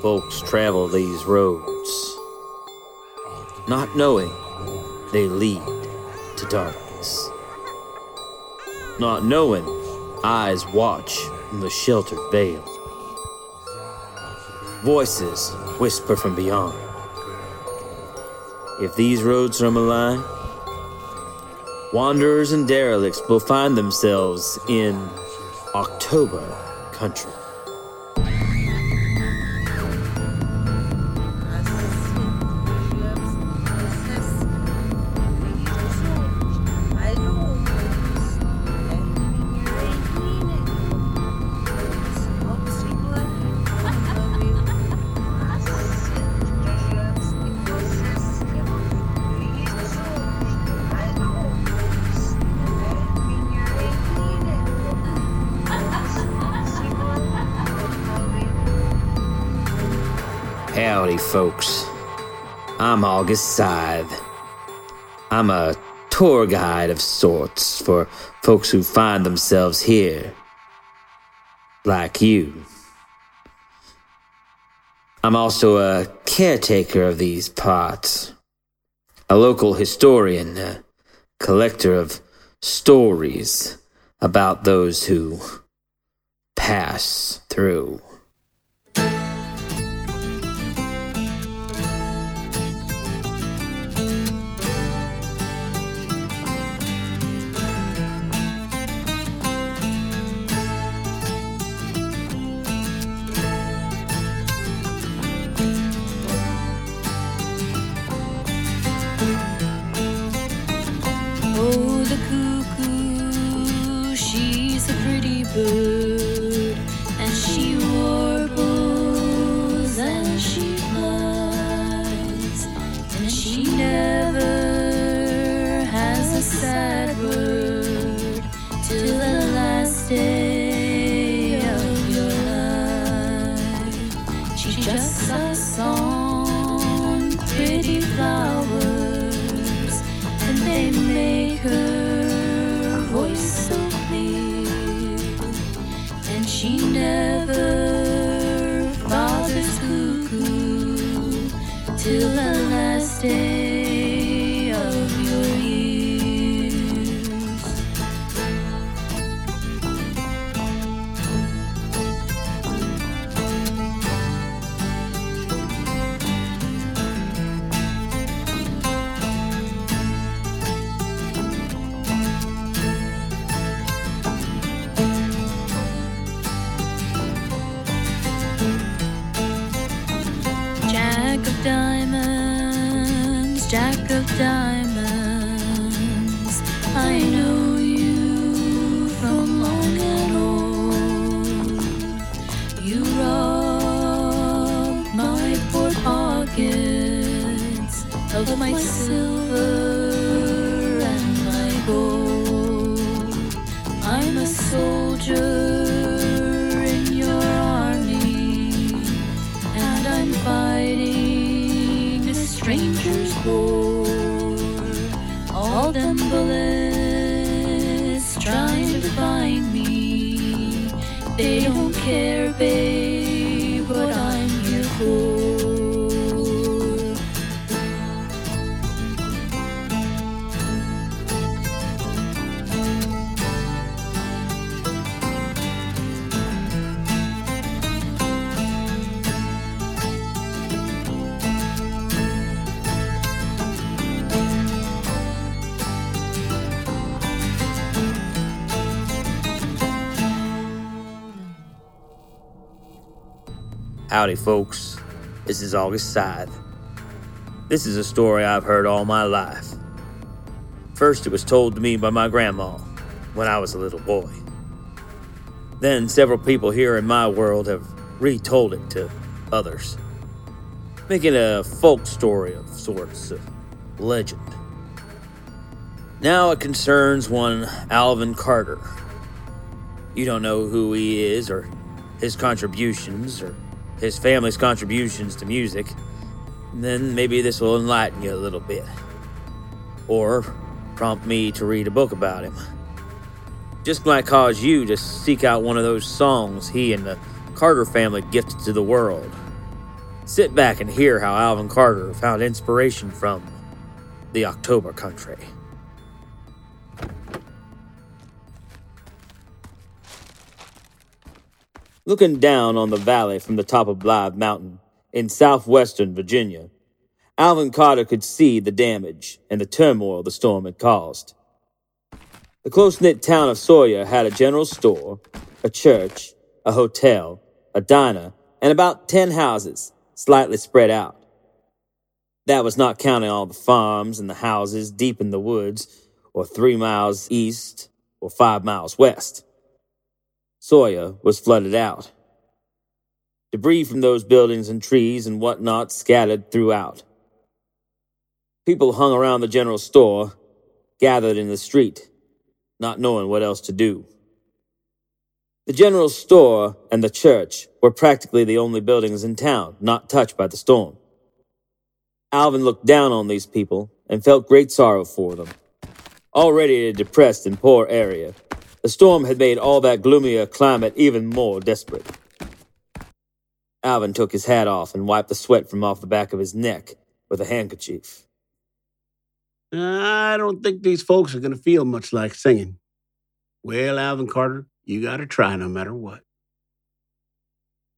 folks travel these roads, not knowing they lead to darkness. Not knowing, eyes watch from the sheltered veil. Voices whisper from beyond. If these roads are maligned, wanderers and derelicts will find themselves in October Country. Howdy, folks. I'm August Scythe. I'm a tour guide of sorts for folks who find themselves here, like you. I'm also a caretaker of these parts, a local historian, a collector of stories about those who pass through. Howdy, folks. This is August Scythe. This is a story I've heard all my life. First, it was told to me by my grandma when I was a little boy. Then, several people here in my world have retold it to others, making a folk story of sorts, a legend. Now it concerns one Alvin Carter. You don't know who he is, or his contributions, or his family's contributions to music, then maybe this will enlighten you a little bit, or prompt me to read a book about him. Just might cause you to seek out one of those songs he and the Carter family gifted to the world, Sit back and hear how Alvin Carter found inspiration from the October Country. Looking down on the valley from the top of Blythe Mountain in southwestern Virginia, Alvin Carter could see the damage and the turmoil the storm had caused. The close-knit town of Sawyer had a general store, a church, a hotel, a diner, and about 10 houses, slightly spread out. That was not counting all the farms and the houses deep in the woods, or 3 miles east, or 5 miles west. Sawyer was flooded out. Debris from those buildings and trees and whatnot scattered throughout. People hung around the general store, gathered in the street, not knowing what else to do. The general store and the church were practically the only buildings in town not touched by the storm. Alvin looked down on these people and felt great sorrow for them. Already a depressed and poor area, the storm had made all that gloomier climate even more desperate. Alvin took his hat off and wiped the sweat from off the back of his neck with a handkerchief. I don't think these folks are going to feel much like singing. Well, Alvin Carter, you got to try no matter what.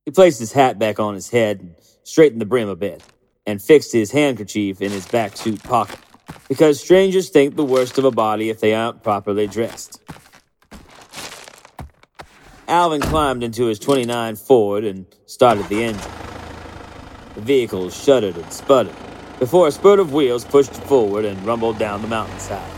He placed his hat back on his head and straightened the brim a bit and fixed his handkerchief in his back suit pocket because strangers think the worst of a body if they aren't properly dressed. Alvin climbed into his 29 Ford and started the engine. The vehicle shuddered and sputtered before a spurt of wheels pushed forward and rumbled down the mountainside.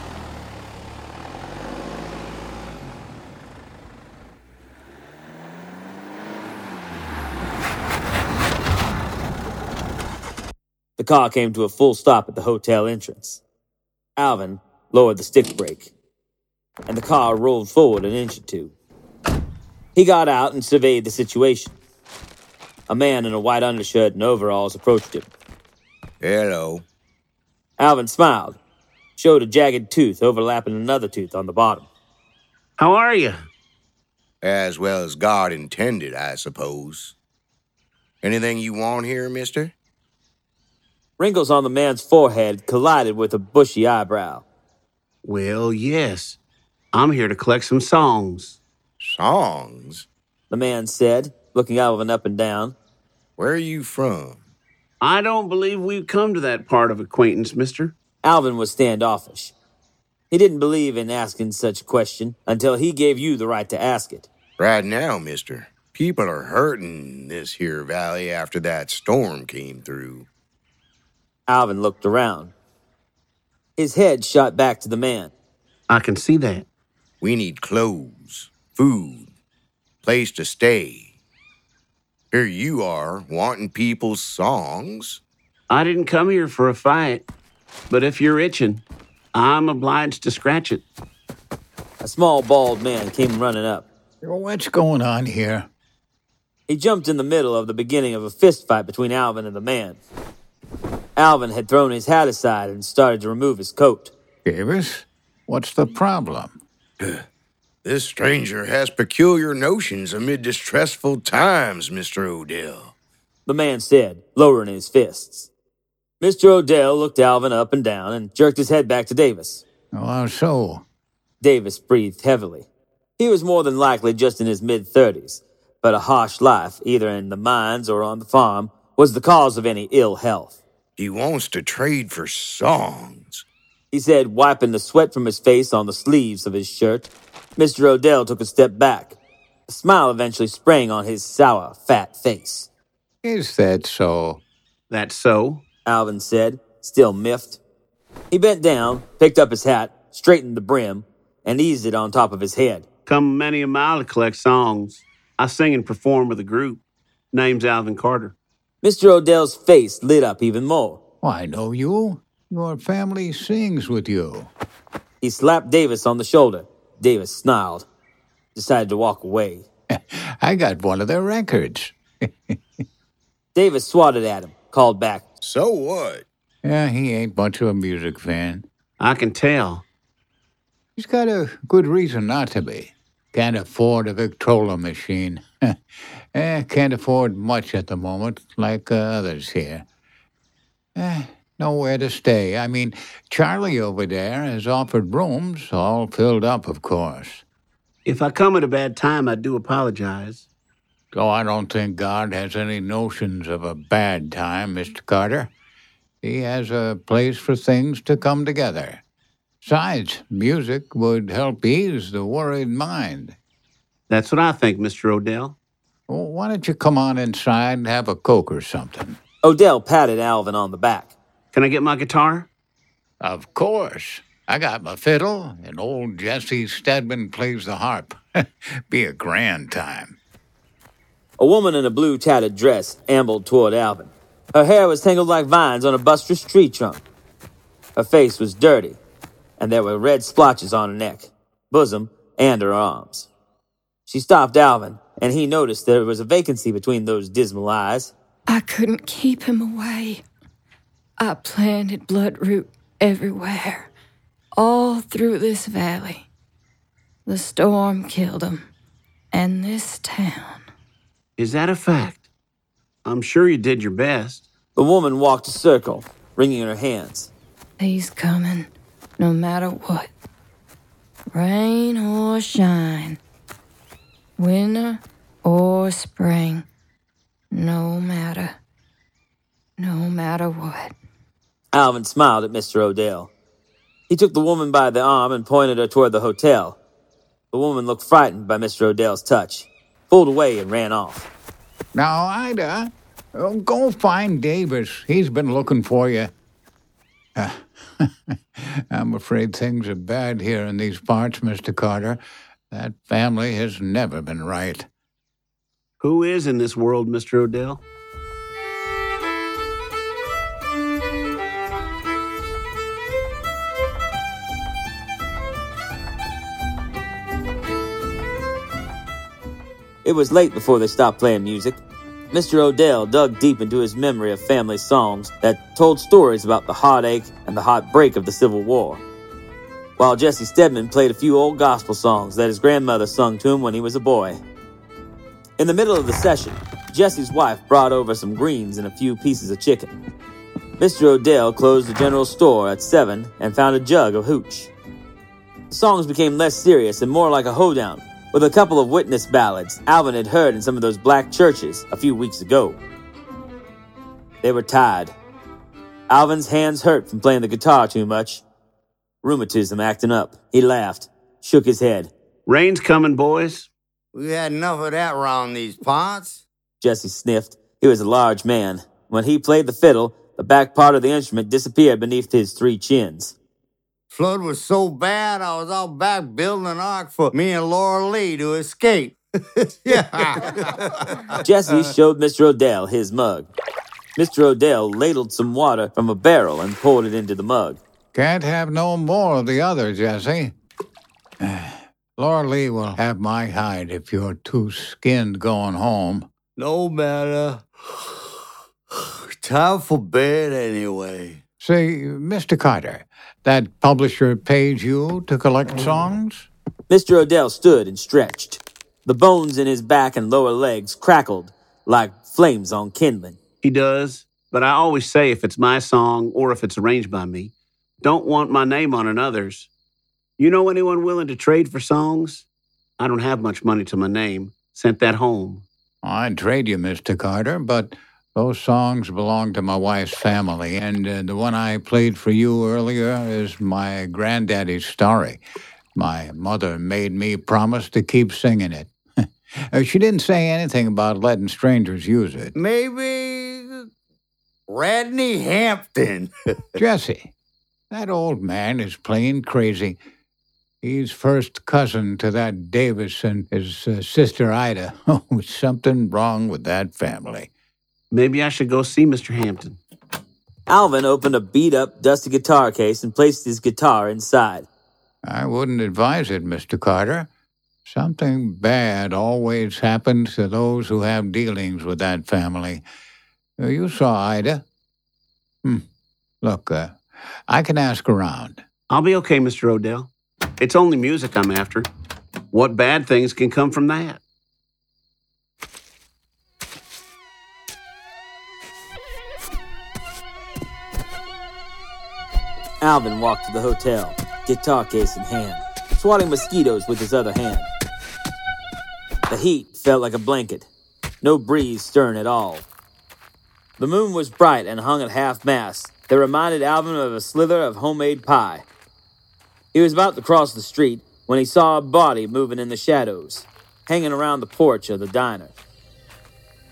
The car came to a full stop at the hotel entrance. Alvin lowered the stick brake, and the car rolled forward an inch or two. He got out and surveyed the situation. A man in a white undershirt and overalls approached him. Hello. Alvin smiled, showed a jagged tooth overlapping another tooth on the bottom. How are you? As well as God intended, I suppose. Anything you want here, mister? Wrinkles on the man's forehead collided with a bushy eyebrow. Well, yes. I'm here to collect some songs. Songs? The man said, looking Alvin up and down. Where are you from? I don't believe we've come to that part of acquaintance, mister. Alvin was standoffish. He didn't believe in asking such a question until he gave you the right to ask it. Right now, mister, people are hurting this here valley after that storm came through. Alvin looked around. His head shot back to the man. I can see that. We need clothes. Food, place to stay. Here you are, wanting people's songs. I didn't come here for a fight, but if you're itching, I'm obliged to scratch it. A small, bald man came running up. What's going on here? He jumped in the middle of the beginning of a fist fight between Alvin and the man. Alvin had thrown his hat aside and started to remove his coat. Davis, what's the problem? This stranger has peculiar notions amid distressful times, Mr. Odell, the man said, lowering his fists. Mr. Odell looked Alvin up and down and jerked his head back to Davis. How so? Davis breathed heavily. He was more than likely just in his mid-30s, but a harsh life, either in the mines or on the farm, was the cause of any ill health. He wants to trade for songs, he said, wiping the sweat from his face on the sleeves of his shirt. Mr. Odell took a step back. A smile eventually sprang on his sour, fat face. Is that so? That's so, Alvin said, still miffed. He bent down, picked up his hat, straightened the brim, and eased it on top of his head. Come many a mile to collect songs. I sing and perform with a group. Name's Alvin Carter. Mr. Odell's face lit up even more. Why, I know you. Your family sings with you. He slapped Davis on the shoulder. Davis snarled, decided to walk away. I got one of their records. Davis swatted at him, called back. So what? Yeah, he ain't much of a music fan. I can tell. He's got a good reason not to be. Can't afford a Victrola machine. Can't afford much at the moment, like others here. Nowhere to stay. I mean, Charlie over there has offered rooms, all filled up, of course. If I come at a bad time, I do apologize. Oh, I don't think God has any notions of a bad time, Mr. Carter. He has a place for things to come together. Besides, music would help ease the worried mind. That's what I think, Mr. Odell. Well, why don't you come on inside and have a Coke or something? Odell patted Alvin on the back. Can I get my guitar? Of course. I got my fiddle, and old Jesse Stedman plays the harp. Be a grand time. A woman in a blue tattered dress ambled toward Alvin. Her hair was tangled like vines on a bustrous tree trunk. Her face was dirty, and there were red splotches on her neck, bosom, and her arms. She stopped Alvin, and he noticed there was a vacancy between those dismal eyes. I couldn't keep him away. I planted bloodroot everywhere, all through this valley. The storm killed him, and this town. Is that a fact? I'm sure you did your best. The woman walked a circle, wringing her hands. He's coming. No matter what, rain or shine, winter or spring, no matter what. Alvin smiled at Mr. Odell. He took the woman by the arm and pointed her toward the hotel. The woman looked frightened by Mr. Odell's touch, pulled away and ran off. Now, Ida, go find Davis. He's been looking for you. I'm afraid things are bad here in these parts, Mr. Carter. That family has never been right. Who is in this world, Mr. Odell? It was late before they stopped playing music. Mr. Odell dug deep into his memory of family songs that told stories about the heartache and the heartbreak of the Civil War, while Jesse Stedman played a few old gospel songs that his grandmother sung to him when he was a boy. In the middle of the session, Jesse's wife brought over some greens and a few pieces of chicken. Mr. Odell closed the general store at 7 and found a jug of hooch. The songs became less serious and more like a hoedown, with a couple of witness ballads Alvin had heard in some of those black churches a few weeks ago. They were tied. Alvin's hands hurt from playing the guitar too much. Rheumatism acting up. He laughed, shook his head. Rain's coming, boys. We had enough of that round these parts. Jesse sniffed. He was a large man. When he played the fiddle, the back part of the instrument disappeared beneath his three chins. Flood was so bad, I was out back building an ark for me and Laura Lee to escape. Jesse showed Mr. Odell his mug. Mr. Odell ladled some water from a barrel and poured it into the mug. Can't have no more of the other, Jesse. Laura Lee will have my hide if you're too skinned going home. No matter. Time for bed anyway. Say, Mr. Carter, that publisher pays you to collect songs? Mr. Odell stood and stretched. The bones in his back and lower legs crackled like flames on kindling. He does, but I always say if it's my song or if it's arranged by me, don't want my name on another's. You know anyone willing to trade for songs? I don't have much money to my name. Sent that home. I'd trade you, Mr. Carter, but those songs belong to my wife's family, and the one I played for you earlier is my granddaddy's story. My mother made me promise to keep singing it. She didn't say anything about letting strangers use it. Maybe Radney Hampton. Jesse, that old man is plain crazy. He's first cousin to that Davis and his sister Ida. Oh, something wrong with that family. Maybe I should go see Mr. Hampton. Alvin opened a beat-up, dusty guitar case and placed his guitar inside. I wouldn't advise it, Mr. Carter. Something bad always happens to those who have dealings with that family. You saw Ida. Look, I can ask around. I'll be okay, Mr. Odell. It's only music I'm after. What bad things can come from that? Alvin walked to the hotel, guitar case in hand, swatting mosquitoes with his other hand. The heat felt like a blanket, no breeze stirring at all. The moon was bright and hung at half-mast that reminded Alvin of a slither of homemade pie. He was about to cross the street when he saw a body moving in the shadows, hanging around the porch of the diner.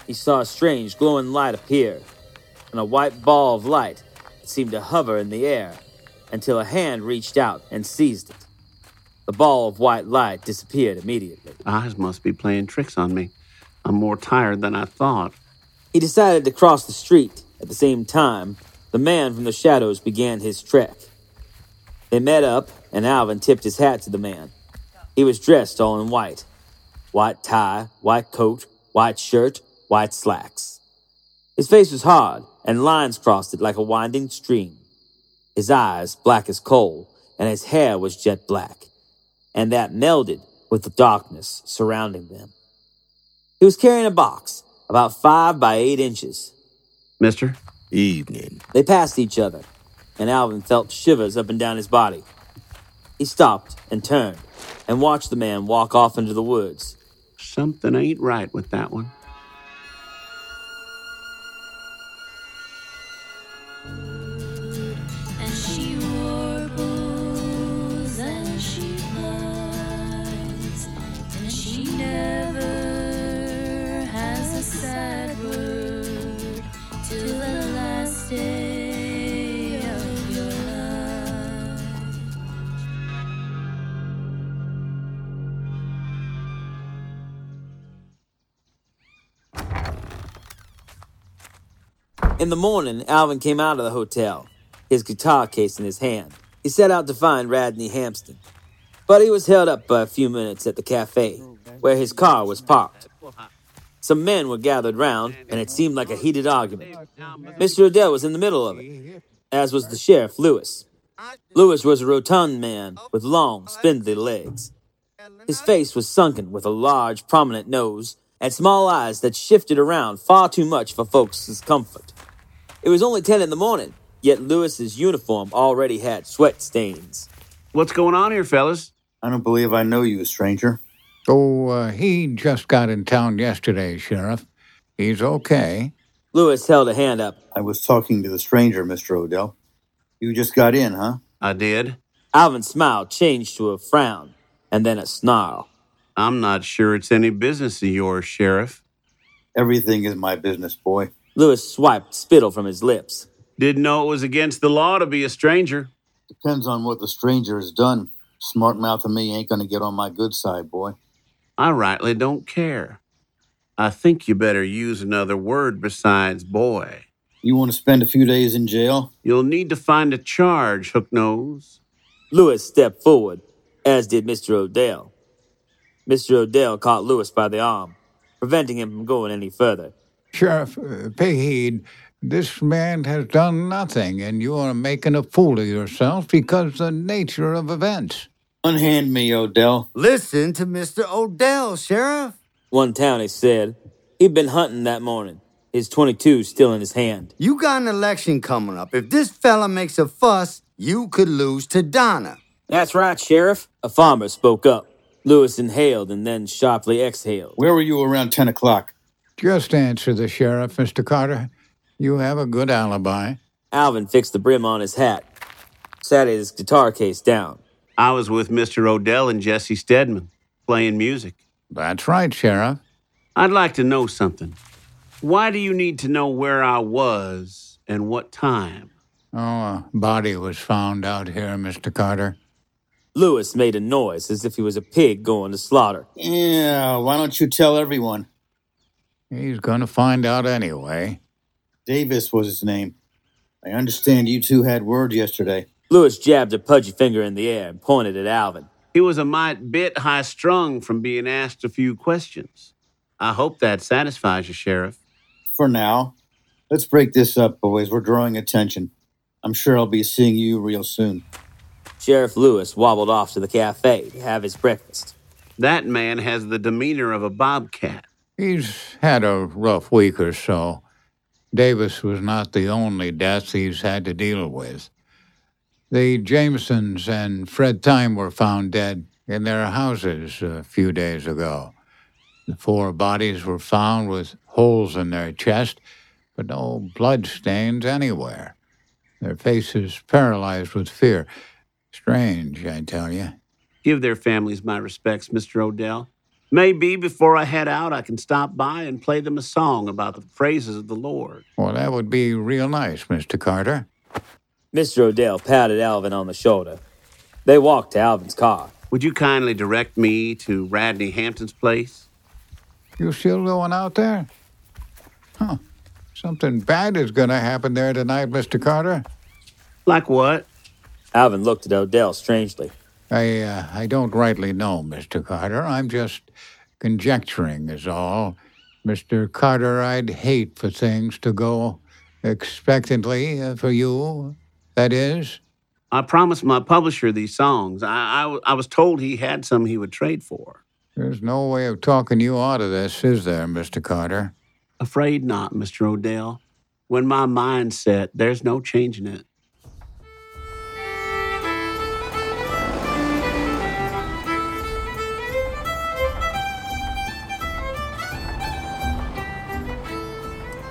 He saw a strange glowing light appear, and a white ball of light that seemed to hover in the air, until a hand reached out and seized it. The ball of white light disappeared immediately. Eyes must be playing tricks on me. I'm more tired than I thought. He decided to cross the street. At the same time, the man from the shadows began his trek. They met up, and Alvin tipped his hat to the man. He was dressed all in white. White tie, white coat, white shirt, white slacks. His face was hard, and lines crossed it like a winding stream. His eyes black as coal, and his hair was jet black, and that melded with the darkness surrounding them. He was carrying a box, about 5 by 8 inches. Mister? Evening. They passed each other, and Alvin felt shivers up and down his body. He stopped and turned and watched the man walk off into the woods. Something ain't right with that one. In the morning, Alvin came out of the hotel, his guitar case in his hand. He set out to find Radney Hampton, but he was held up by a few minutes at the cafe, where his car was parked. Some men were gathered round, and it seemed like a heated argument. Mr. Odell was in the middle of it, as was the sheriff, Lewis. Lewis was a rotund man with long, spindly legs. His face was sunken with a large, prominent nose and small eyes that shifted around far too much for folks' comfort. It was only 10 in the morning, yet Lewis's uniform already had sweat stains. What's going on here, fellas? I don't believe I know you, stranger. He just got in town yesterday, Sheriff. He's okay. Lewis held a hand up. I was talking to the stranger, Mr. Odell. You just got in, huh? I did. Alvin's smile changed to a frown, and then a snarl. I'm not sure it's any business of yours, Sheriff. Everything is my business, boy. Lewis swiped spittle from his lips. Didn't know it was against the law to be a stranger. Depends on what the stranger has done. Smart mouth of me ain't gonna get on my good side, boy. I rightly don't care. I think you better use another word besides boy. You want to spend a few days in jail? You'll need to find a charge, Hooknose. Lewis stepped forward, as did Mr. Odell. Mr. Odell caught Lewis by the arm, preventing him from going any further. Sheriff, pay heed. This man has done nothing, and you are making a fool of yourself because of the nature of events. Unhand me, Odell. Listen to Mr. Odell, Sheriff. One townie said. He'd been hunting that morning, his .22 still in his hand. You got an election coming up. If this fella makes a fuss, you could lose to Donna. That's right, Sheriff. A farmer spoke up. Lewis inhaled and then sharply exhaled. Where were you around 10 o'clock? Just answer the sheriff, Mr. Carter. You have a good alibi. Alvin fixed the brim on his hat, sat his guitar case down. I was with Mr. Odell and Jesse Stedman, playing music. That's right, Sheriff. I'd like to know something. Why do you need to know where I was and what time? Oh, a body was found out here, Mr. Carter. Lewis made a noise as if he was a pig going to slaughter. Yeah, why don't you tell everyone? He's gonna find out anyway. Davis was his name. I understand you two had word yesterday. Lewis jabbed a pudgy finger in the air and pointed at Alvin. He was a mite bit high-strung from being asked a few questions. I hope that satisfies you, Sheriff. For now. Let's break this up, boys. We're drawing attention. I'm sure I'll be seeing you real soon. Sheriff Lewis wobbled off to the cafe to have his breakfast. That man has the demeanor of a bobcat. He's had a rough week or so. Davis was not the only death he's had to deal with. The Jamesons and Fred Time were found dead in their houses a few days ago. The four bodies were found with holes in their chest, but no blood stains anywhere. Their faces paralyzed with fear. Strange, I tell you. Give their families my respects, Mr. Odell. Maybe before I head out, I can stop by and play them a song about the praises of the Lord. Well, that would be real nice, Mr. Carter. Mr. Odell patted Alvin on the shoulder. They walked to Alvin's car. Would you kindly direct me to Radney Hampton's place? You still going out there? Huh. Something bad is going to happen there tonight, Mr. Carter. Like what? Alvin looked at Odell strangely. I don't rightly know, Mr. Carter. I'm just conjecturing is all. Mr. Carter, I'd hate for things to go expectantly for you, that is. I promised my publisher these songs. I was told he had some he would trade for. There's no way of talking you out of this, is there, Mr. Carter? Afraid not, Mr. Odell. When my mind's set, there's no changing it.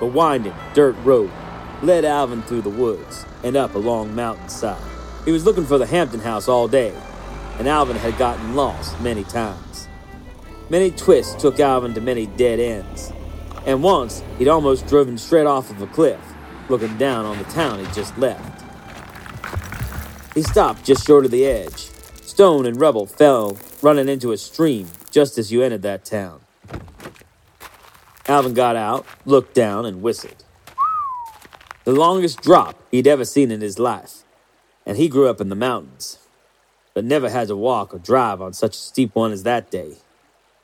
A winding dirt road led Alvin through the woods and up a long mountainside. He was looking for the Hampton house all day, and Alvin had gotten lost many times. Many twists took Alvin to many dead ends, and once he'd almost driven straight off of a cliff, looking down on the town he'd just left. He stopped just short of the edge. Stone and rubble fell, running into a stream just as you entered that town. Alvin got out, looked down, and whistled. The longest drop he'd ever seen in his life, and he grew up in the mountains, but never had to walk or drive on such a steep one as that day.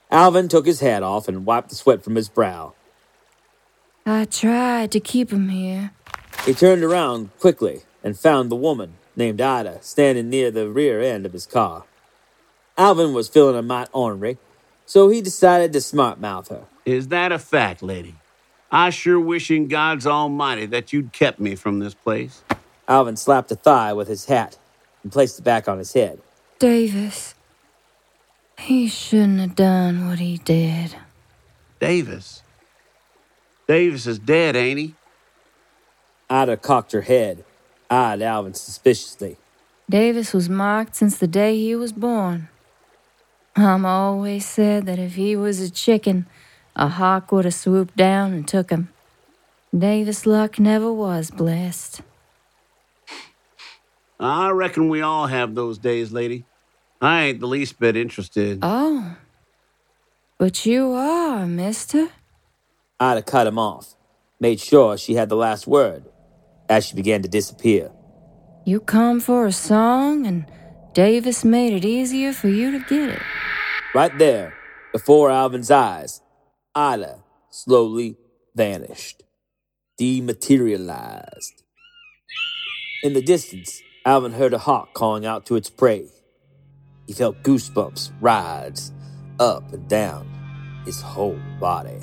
Alvin took his hat off and wiped the sweat from his brow. I tried to keep him here. He turned around quickly and found the woman named Ida standing near the rear end of his car. Alvin was feeling a mite ornery, so he decided to smart-mouth her. Is that a fact, lady? I sure wish in God's almighty that you'd kept me from this place. Alvin slapped a thigh with his hat and placed it back on his head. Davis, he shouldn't have done what he did. Davis? Davis is dead, ain't he? Ida cocked her head, eyed Alvin suspiciously. Davis was marked since the day he was born. Mama always said that if he was a chicken, a hawk would have swooped down and took him. Davis' luck never was blessed. I reckon we all have those days, lady. I ain't the least bit interested. Oh, but you are, mister. Ida cut him off, made sure she had the last word as she began to disappear. You come for a song, and Davis made it easier for you to get it. Right there, before Alvin's eyes, Ida slowly vanished, dematerialized. In the distance, Alvin heard a hawk calling out to its prey. He felt goosebumps rise up and down his whole body.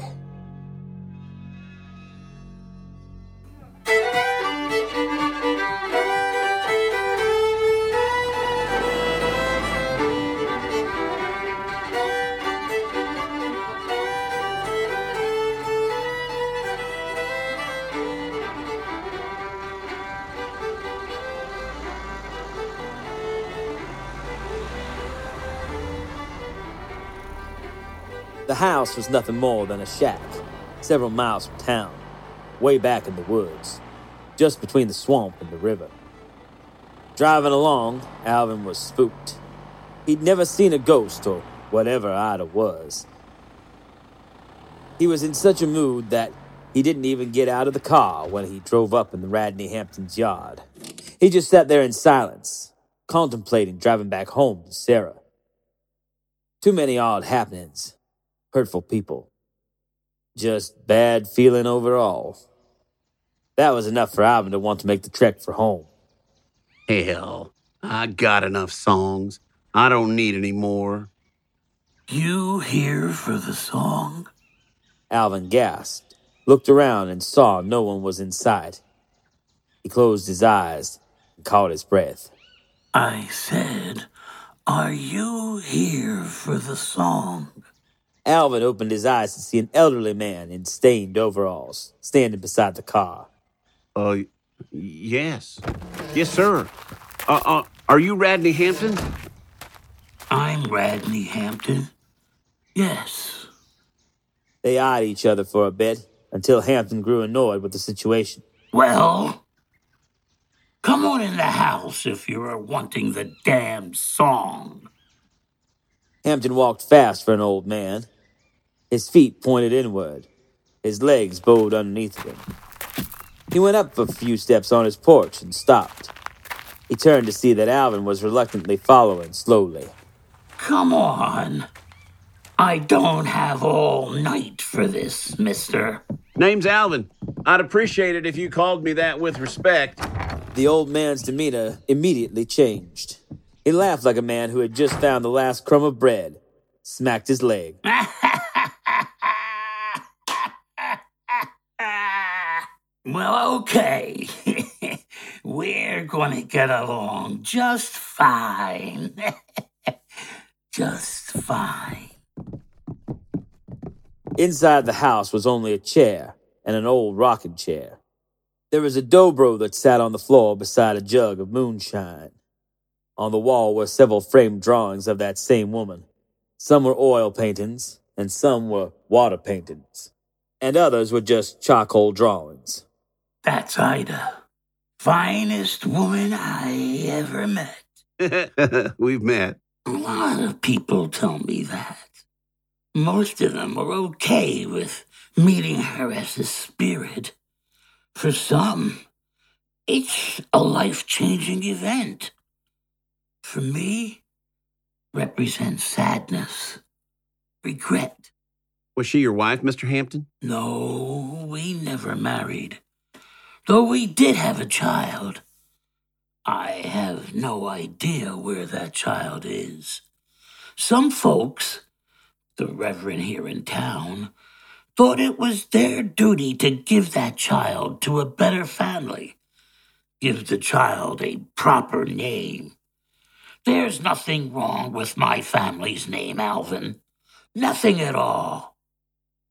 The house was nothing more than a shack, several miles from town, way back in the woods, just between the swamp and the river. Driving along, Alvin was spooked. He'd never seen a ghost or whatever Ida was. He was in such a mood that he didn't even get out of the car when he drove up in the Radney Hampton's yard. He just sat there in silence, contemplating driving back home to Sarah. Too many odd happenings. Hurtful people. Just bad feeling overall. That was enough for Alvin to want to make the trek for home. Hell, I got enough songs. I don't need any more. You here for the song? Alvin gasped, looked around, and saw no one was in sight. He closed his eyes and caught his breath. I said, are you here for the song? Alvin opened his eyes to see an elderly man in stained overalls standing beside the car. Yes. Yes, sir. Are you Radney Hampton? I'm Radney Hampton. Yes. They eyed each other for a bit until Hampton grew annoyed with the situation. Well, come on in the house if you are wanting the damn song. Hampton walked fast for an old man. His feet pointed inward, his legs bowed underneath him. He went up a few steps on his porch and stopped. He turned to see that Alvin was reluctantly following slowly. Come on. I don't have all night for this, mister. Name's Alvin. I'd appreciate it if you called me that with respect. The old man's demeanor immediately changed. He laughed like a man who had just found the last crumb of bread, smacked his leg. Well, okay. We're gonna get along just fine. Just fine. Inside the house was only a chair and an old rocking chair. There was a dobro that sat on the floor beside a jug of moonshine. On the wall were several framed drawings of that same woman. Some were oil paintings, and some were water paintings, and others were just charcoal drawings. That's Ida, finest woman I ever met. We've met. A lot of people tell me that. Most of them are okay with meeting her as a spirit. For some, it's a life-changing event. For me, represents sadness, regret. Was she your wife, Mr. Hampton? No, we never married. Though we did have a child. I have no idea where that child is. Some folks, the reverend here in town, thought it was their duty to give that child to a better family. Give the child a proper name. There's nothing wrong with my family's name, Alvin. Nothing at all.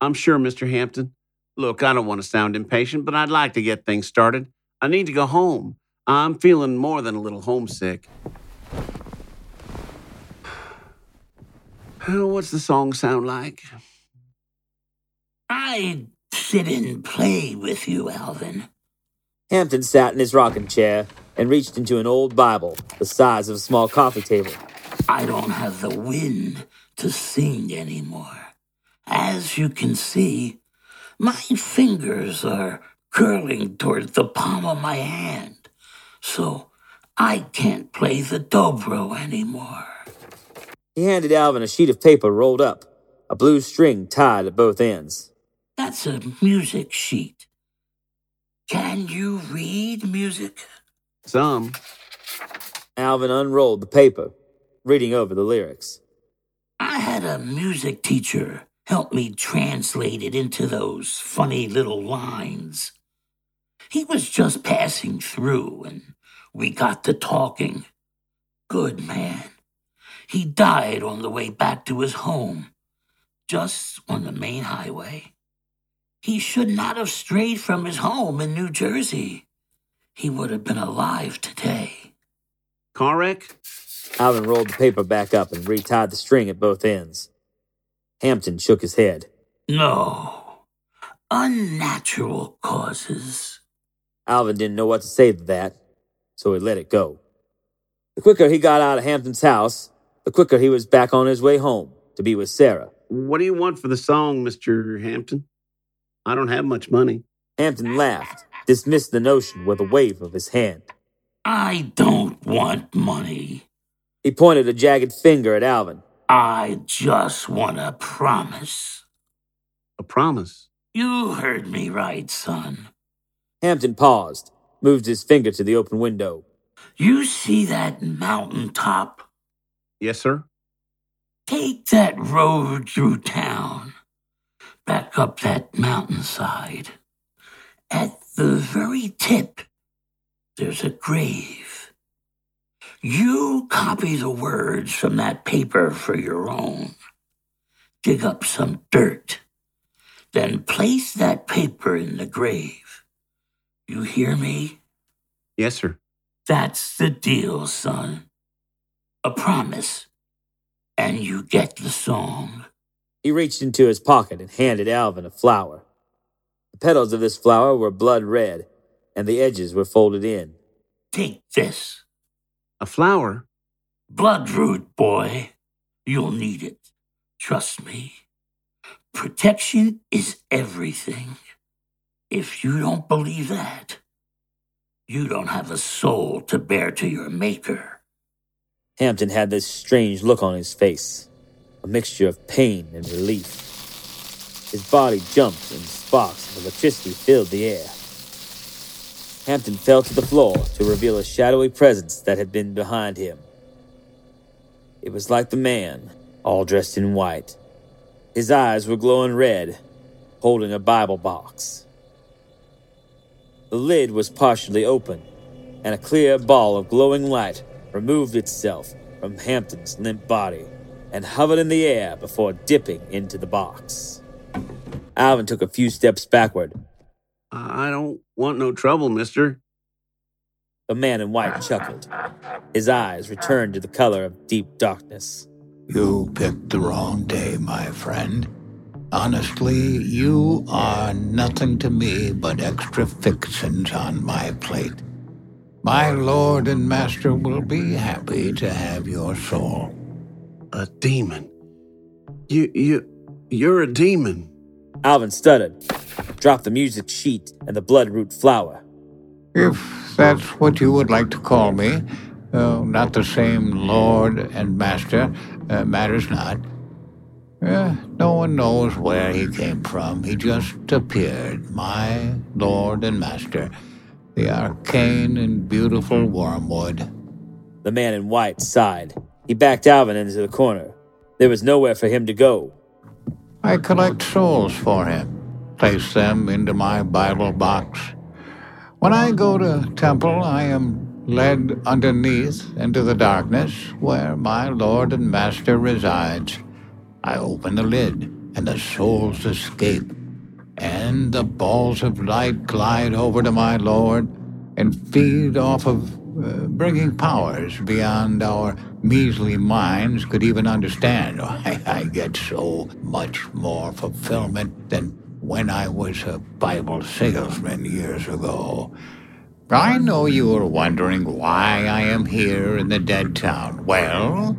I'm sure, Mr. Hampton. Look, I don't want to sound impatient, but I'd like to get things started. I need to go home. I'm feeling more than a little homesick. What's the song sound like? I'd sit and play with you, Alvin. Hampton sat in his rocking chair and reached into an old Bible the size of a small coffee table. I don't have the wind to sing anymore. As you can see, my fingers are curling toward the palm of my hand. So, I can't play the dobro anymore. He handed Alvin a sheet of paper rolled up, a blue string tied at both ends. That's a music sheet. Can you read music? Some. Alvin unrolled the paper, reading over the lyrics. I had a music teacher help me translate it into those funny little lines. He was just passing through, and we got to talking. Good man. He died on the way back to his home, just on the main highway. He should not have strayed from his home in New Jersey. He would have been alive today. Car wreck? Alvin rolled the paper back up and retied the string at both ends. Hampton shook his head. No. Unnatural causes. Alvin didn't know what to say to that, so he let it go. The quicker he got out of Hampton's house, the quicker he was back on his way home to be with Sarah. What do you want for the song, Mr. Hampton? I don't have much money. Hampton laughed, dismissed the notion with a wave of his hand. I don't want money. He pointed a jagged finger at Alvin. I just want a promise. A promise? You heard me right, son. Hampton paused, moved his finger to the open window. You see that mountain top? Yes, sir. Take Take that road through town, back up that mountainside. At the very tip, there's a grave. You copy the words from that paper for your own. Dig up some dirt, then place that paper in the grave. You hear me? Yes, sir. That's the deal, son. A promise, and you get the song. He reached into his pocket and handed Alvin a flower. The petals of this flower were blood red, and the edges were folded in. Take this. A flower? Bloodroot, boy. You'll need it. Trust me. Protection is everything. If you don't believe that, you don't have a soul to bear to your maker. Hampton had this strange look on his face, a mixture of pain and relief. His body jumped and sparks of electricity filled the air. Hampton fell to the floor to reveal a shadowy presence that had been behind him. It was like the man, all dressed in white. His eyes were glowing red, holding a Bible box. The lid was partially open, and a clear ball of glowing light removed itself from Hampton's limp body and hovered in the air before dipping into the box. Alvin took a few steps backward. I don't want no trouble, mister. The man in white chuckled. His eyes returned to the color of deep darkness. You picked the wrong day, my friend. Honestly, you are nothing to me but extra fixings on my plate. My lord and master will be happy to have your soul. A demon? You're a demon. Alvin stuttered. Dropped the music sheet and the bloodroot flower. If that's what you would like to call me, not the same lord and master, matters not. No one knows where he came from. He just appeared, my lord and master, the arcane and beautiful Wormwood. The man in white sighed. He backed Alvin into the corner. There was nowhere for him to go. I collect souls for him. Place them into my Bible box. When I go to temple, I am led underneath into the darkness where my Lord and Master resides. I open the lid, and the souls escape, and the balls of light glide over to my Lord and feed off of bringing powers beyond our measly minds could even understand. I get so much more fulfillment than when I was a Bible salesman years ago. I know you are wondering why I am here in the dead town. Well,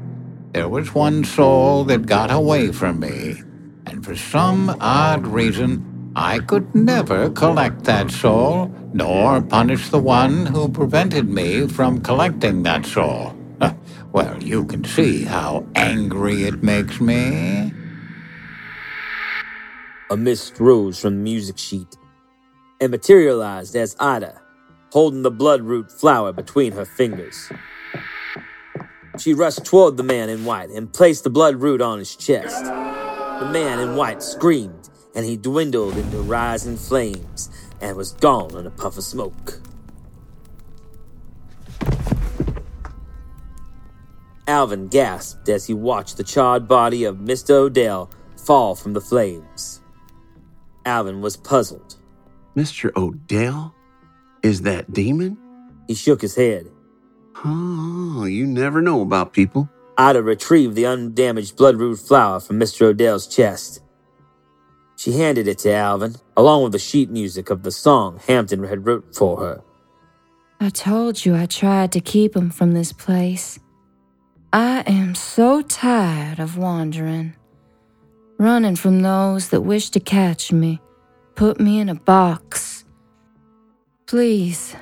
there was one soul that got away from me, and for some odd reason, I could never collect that soul, nor punish the one who prevented me from collecting that soul. Well, you can see how angry it makes me. A mist rose from the music sheet and materialized as Ida, holding the bloodroot flower between her fingers. She rushed toward the man in white and placed the bloodroot on his chest. The man in white screamed, and he dwindled into rising flames and was gone in a puff of smoke. Alvin gasped as he watched the charred body of Mr. Odell fall from the flames. Alvin was puzzled. Mr. Odell? Is that demon? He shook his head. Oh, you never know about people. Ida retrieved the undamaged bloodroot flower from Mr. Odell's chest. She handed it to Alvin, along with the sheet music of the song Hampton had written for her. I told you I tried to keep him from this place. I am so tired of wandering. Running from those that wish to catch me, put me in a box. Please,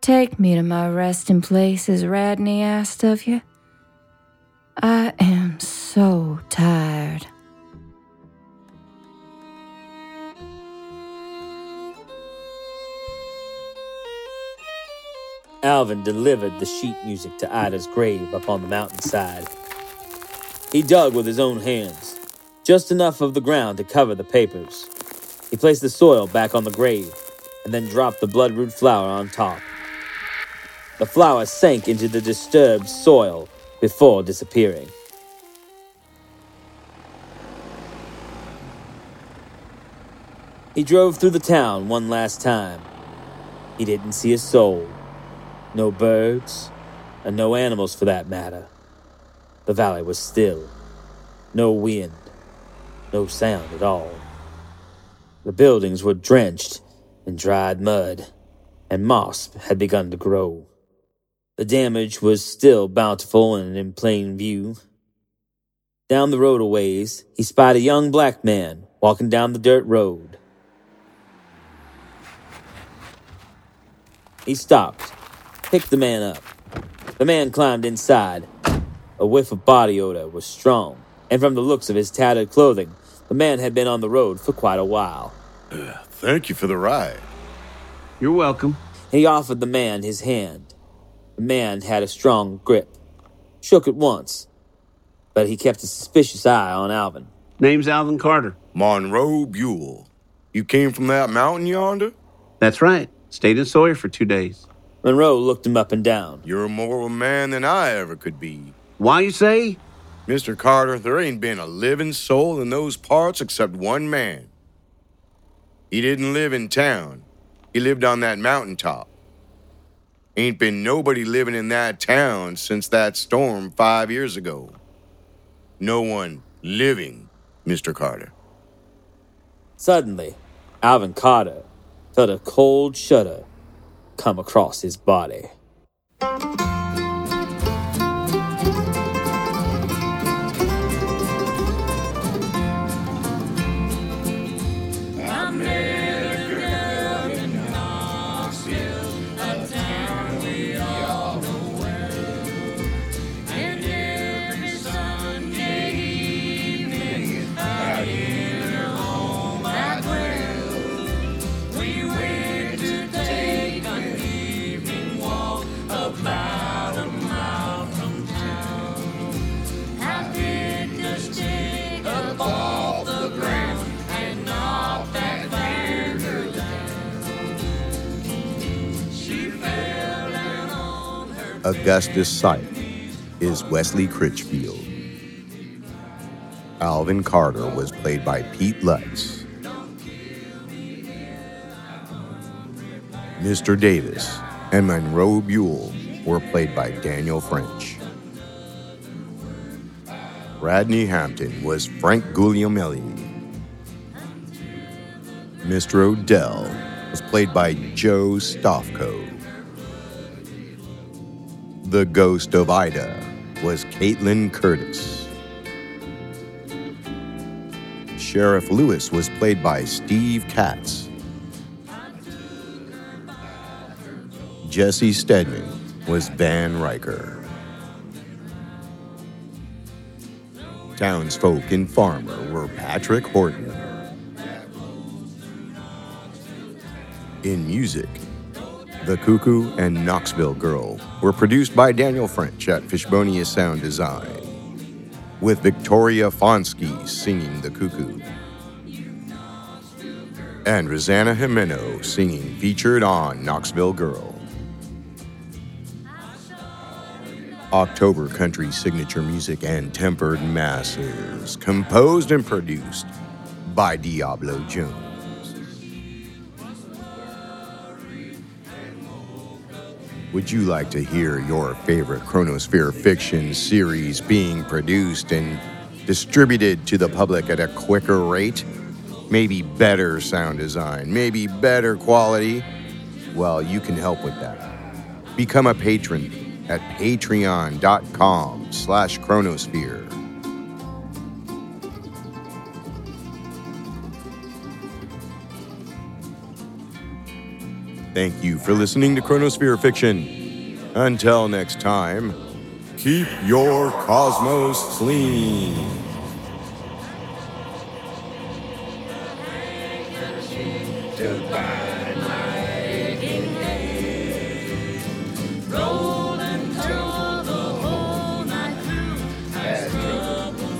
take me to my resting place as Radney asked of you. I am so tired. Alvin delivered the sheet music to Ida's grave up on the mountainside. He dug with his own hands, just enough of the ground to cover the papers. He placed the soil back on the grave, and then dropped the bloodroot flower on top. The flower sank into the disturbed soil before disappearing. He drove through the town one last time. He didn't see a soul. No birds, and no animals for that matter. The valley was still. No wind. No sound at all. The buildings were drenched in dried mud, and moss had begun to grow. The damage was still bountiful and in plain view. Down the road a ways, he spied a young black man walking down the dirt road. He stopped, picked the man up. The man climbed inside. A whiff of body odor was strong, and from the looks of his tattered clothing, the man had been on the road for quite a while. Thank you for the ride. You're welcome. He offered the man his hand. The man had a strong grip, shook it once, but he kept a suspicious eye on Alvin. Name's Alvin Carter. Monroe Buell. You came from that mountain yonder? That's right. Stayed in Sawyer for 2 days. Monroe looked him up and down. You're a more man than I ever could be. Why you say? Mr. Carter, there ain't been a living soul in those parts except one man. He didn't live in town. He lived on that mountaintop. Ain't been nobody living in that town since that storm 5 years ago. No one living, Mr. Carter. Suddenly, Alvin Carter felt a cold shudder come across his body. Augustus Sykes is Wesley Critchfield. Alvin Carter was played by Pete Lutz. Mr. Davis and Monroe Buell were played by Daniel French. Radney Hampton was Frank Guglielmi. Mr. Odell was played by Joe Stofko. The Ghost of Ida was Caitlin Curtis. Sheriff Lewis was played by Steve Katz. Jesse Stedman was Van Riker. Townsfolk and farmer were Patrick Horton. In music, The Cuckoo and Knoxville Girl were produced by Daniel French at Fishbonia Sound Design, with Victoria Fonsky singing The Cuckoo, and Rosanna Jimeno singing featured on Knoxville Girl. October Country signature music and tempered masses, composed and produced by Diablo Jones. Would you like to hear your favorite Chronosphere fiction series being produced and distributed to the public at a quicker rate? Maybe better sound design, maybe better quality? Well, you can help with that. Become a patron at patreon.com/Chronosphere. Thank you for listening to Chronosphere Fiction. Until next time, keep your cosmos clean. Roll until the whole night through has trouble.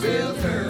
filter.